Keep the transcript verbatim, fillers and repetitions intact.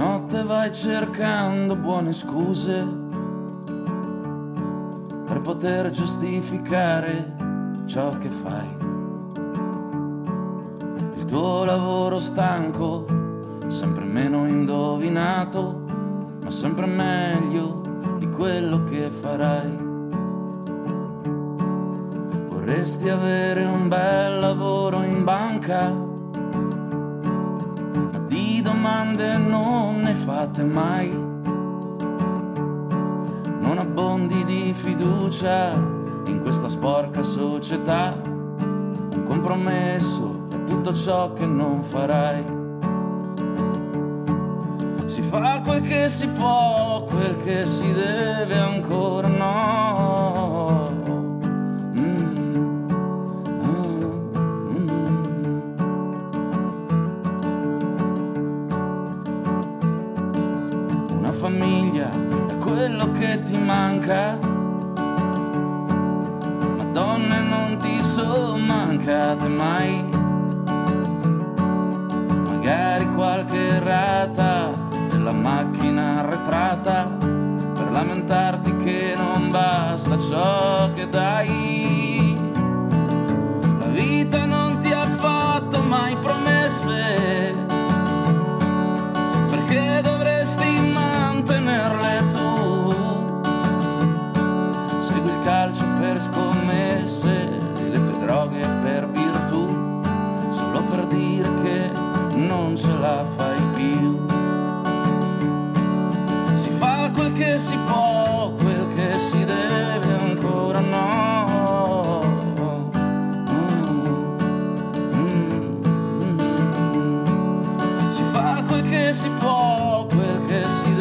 notte vai cercando buone scuse per poter giustificare ciò che fai. Il tuo lavoro stanco, sempre meno indovinato, ma sempre meglio di quello che farai. Vorresti avere un bel lavoro in banca, ma di domande non ne fate mai. Non abbondi di fiducia in questa sporca società. Un compromesso è tutto ciò che non farai. Si fa quel che si può, quel che si deve ancora no. Famiglia è quello che ti manca, Madonna non ti son mancate mai. Magari qualche errata della macchina arretrata per lamentarti che non basta ciò che dai. La vita non ti ha fatto mai promesse, perché dovresti tenerle tu. Segui il calcio per scommesse, le tue droghe per virtù, solo per dire che non ce la fai più. Si fa quel che si può, quel che si deve ancora no. mm. Mm. Si fa quel che si può, quel che si deve